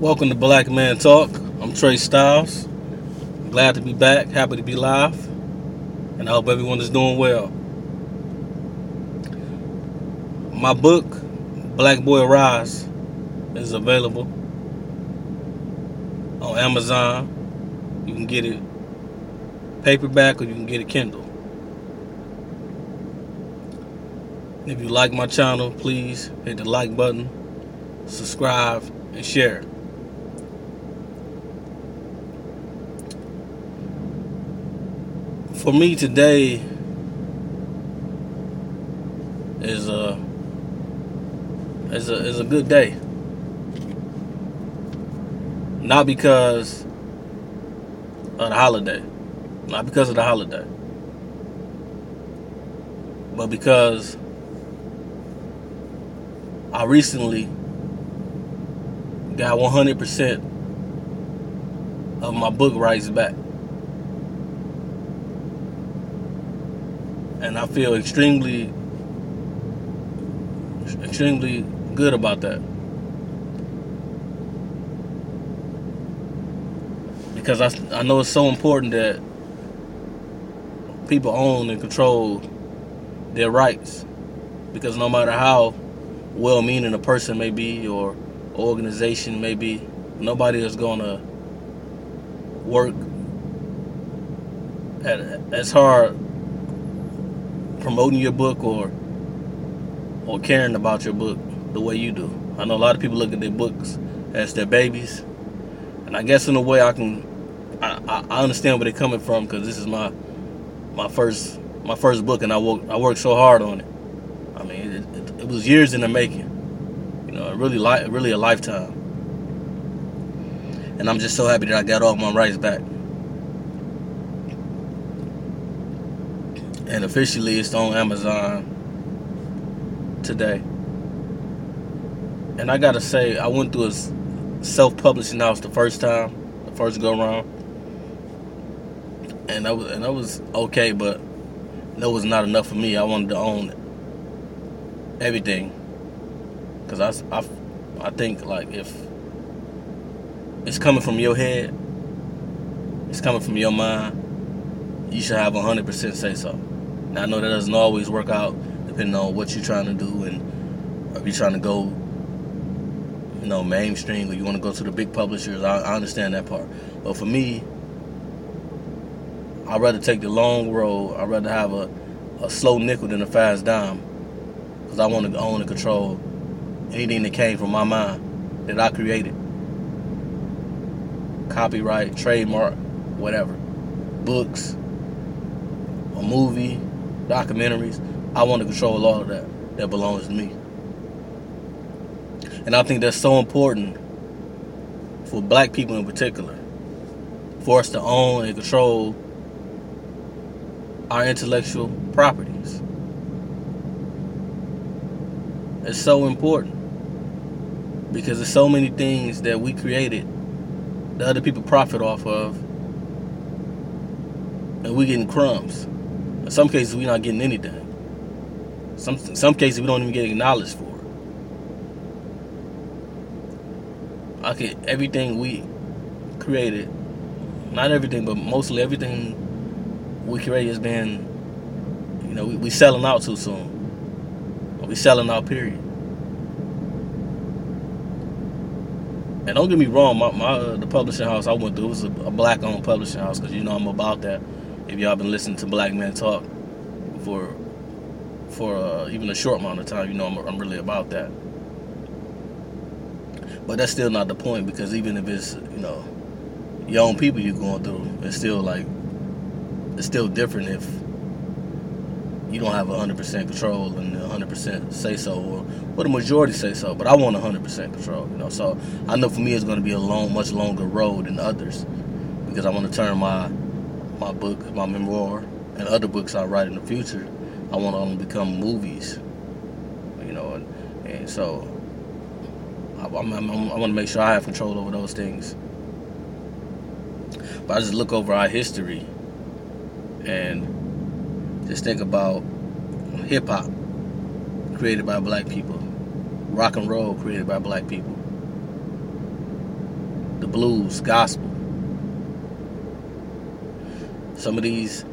Welcome to Black Man Talk. I'm Trey Styles. Glad to be back, happy to be live, and I hope everyone is doing well. My book, Black Boy Arise, is available on Amazon. You can get it paperback or you can get it Kindle. If you like my channel, please hit the like button, subscribe, and share. For me, today is a good day. Not because of the holiday, but because I recently got 100% of my book rights back. And I feel extremely good about that, because I know it's so important that people own and control their rights, because no matter how well-meaning a person may be or organization may be, nobody is gonna work as hard promoting your book or caring about your book the way you do. I know a lot of people look at their books as their babies, and I guess in a way I understand where they're coming from, because this is my first book, and I worked so hard on it. I mean, it was years in the making, you know, really a lifetime. And I'm just so happy that I got all my rights back. And officially, it's on Amazon today. And I gotta say, I went through a self-publishing house the first time, the first go-round, and that was okay, but that was not enough for me. I wanted to own everything, because I think, like, if it's coming from your head, it's coming from your mind, you should have 100% say-so. Now, I know that doesn't always work out, depending on what you're trying to do, and if you're trying to go, you know, mainstream, or you want to go to the big publishers. I understand that part. But for me, I'd rather take the long road. I'd rather have a slow nickel than a fast dime, because I want to own and control anything that came from my mind that I created. Copyright, trademark, whatever. Books, a movie, documentaries. I want to control all of that belongs to me. And I think that's so important for black people in particular, for us to own and control our intellectual properties. It's so important, because there's so many things that we created that other people profit off of, and we're getting crumbs. In some cases, we're not getting anything. Some cases, we don't even get acknowledged for it. Everything we created, not everything, but mostly everything we created has been, you know, we selling out too soon. We selling out, period. And don't get me wrong, the publishing house I went through was a black-owned publishing house, because you know I'm about that. If y'all been listening to Black Man Talk for even a short amount of time, you know I'm really about that. But that's still not the point, because even if it's, you know, your own people you're going through, it's still different if you don't have 100% control and 100% say-so, or the majority say-so. But I want 100% control, you know. So I know for me it's going to be a much longer road than others, because I want to turn my book, my memoir, and other books I write in the future, I want to only become movies, you know, and so I want to make sure I have control over those things. But I just look over our history and just think about hip-hop created by black people, rock and roll created by black people, the blues gospel. Some of these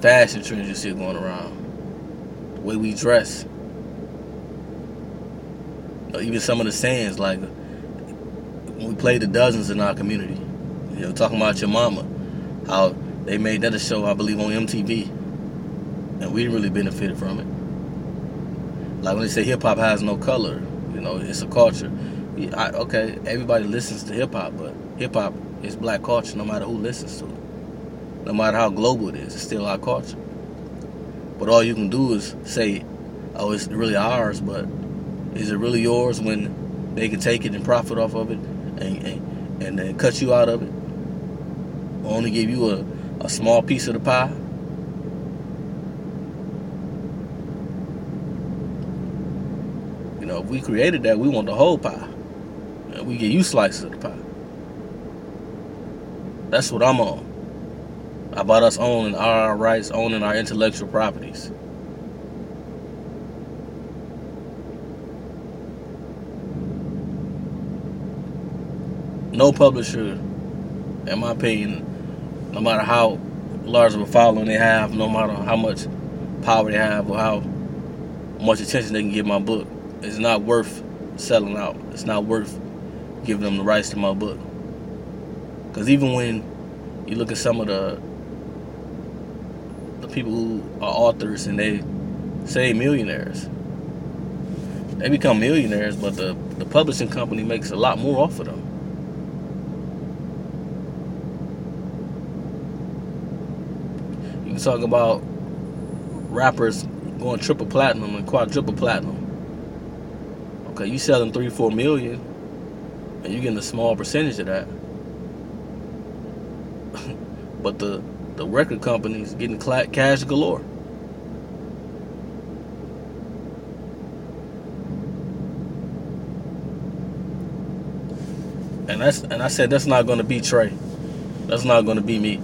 fashion trends you see going around, the way we dress, or even some of the sayings, like when we played the dozens in our community, you know, talking about your mama, how they made that a show, I believe, on MTV, and we really benefited from it. Like when they say hip-hop has no color, you know, it's a culture. Okay, everybody listens to hip-hop, but hip-hop is black culture no matter who listens to it. No matter how global it is, it's still our culture. But all you can do is say, oh, it's really ours, but is it really yours when they can take it and profit off of it and then cut you out of it? Or only give you a small piece of the pie? You know, if we created that, we want the whole pie. And we get you slices of the pie. That's what I'm on. About us owning our rights, owning our intellectual properties. No publisher, in my opinion, no matter how large of a following they have, no matter how much power they have or how much attention they can give my book, it's not worth selling out. It's not worth giving them the rights to my book. Because even when you look at some of the people who are authors and they say millionaires, they become millionaires, but the publishing company makes a lot more off of them. You can talk about rappers going triple platinum and quadruple platinum. Okay, you selling 3-4 million, and you're getting a small percentage of that. But the record company's getting cash galore. And I said that's not going to be Trey. That's not going to be me.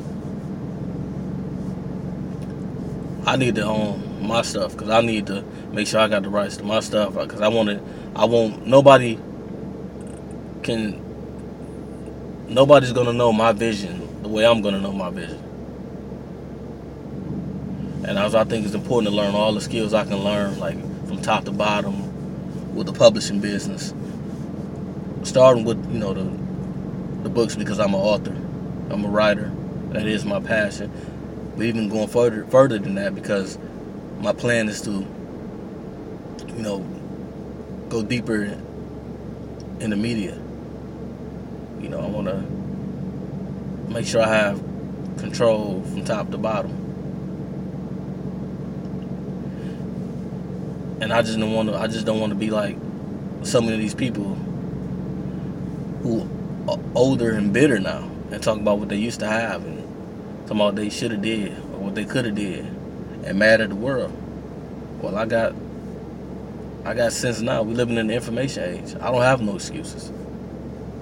I need to own my stuff, because I need to make sure I got the rights to my stuff, because nobody's going to know my vision the way I'm going to know my vision. And I think it's important to learn all the skills I can learn, like from top to bottom with the publishing business, starting with, you know, the books, because I'm an author, I'm a writer, that is my passion. But even going further than that, because my plan is to, you know, go deeper in the media. You know, I want to make sure I have control from top to bottom. And I just don't want to be like so many of these people who are older and bitter now and talk about what they used to have and talking about they should have did or what they could have did and mad at the world. Well, I got sense now. We living in the information age. I don't have no excuses.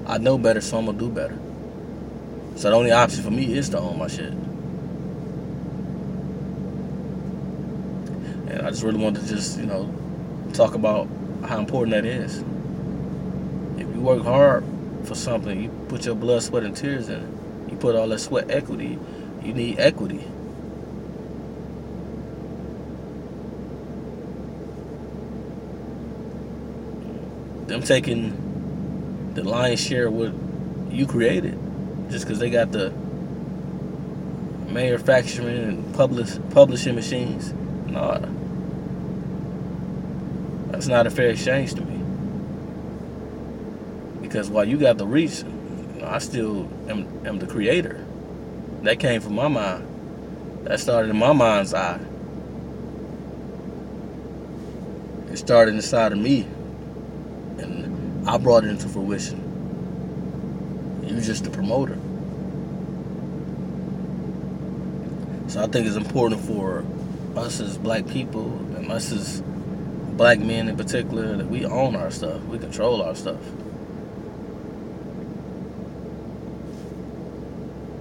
I know better, so I'm gonna do better. So the only option for me is to own my shit. And I just really wanted to just, you know, talk about how important that is. If you work hard for something, you put your blood, sweat, and tears in it. You put all that sweat equity. You need equity. Them taking the lion's share of what you created just because they got the manufacturing and publishing machines. Nah. That's not a fair exchange to me. Because while you got the reach, I still am the creator. That came from my mind. That started in my mind's eye. It started inside of me. And I brought it into fruition. You just the promoter. So I think it's important for us as black people and us as black men in particular that we own our stuff. We control our stuff.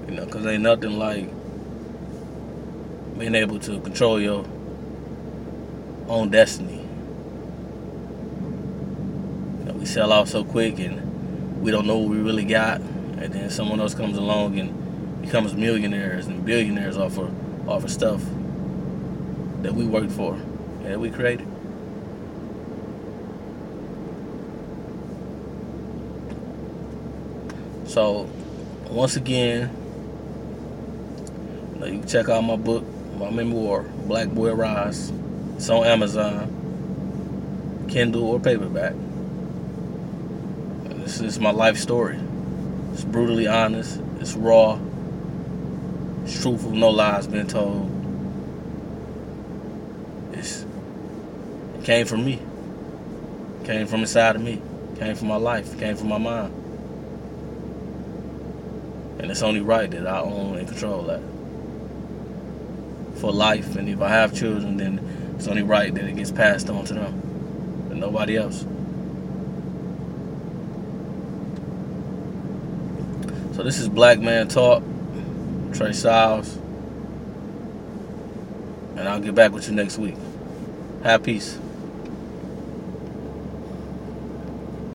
You know, because ain't nothing like being able to control your own destiny. You know, we sell off so quick and we don't know what we really got. and then someone else comes along and becomes millionaires and billionaires off of stuff that we worked for and that we created. So, once again, you can check out my book, my memoir, Black Boy Rise. It's on Amazon, Kindle or paperback. And this is my life story. It's brutally honest. It's raw. It's truthful. No lies been told. It came from me. It came from inside of me. It came from my life. It came from my mind. And it's only right that I own and control that for life. And if I have children, then it's only right that it gets passed on to them and nobody else. So this is Black Man Talk, Trey Siles, and I'll get back with you next week. Have peace.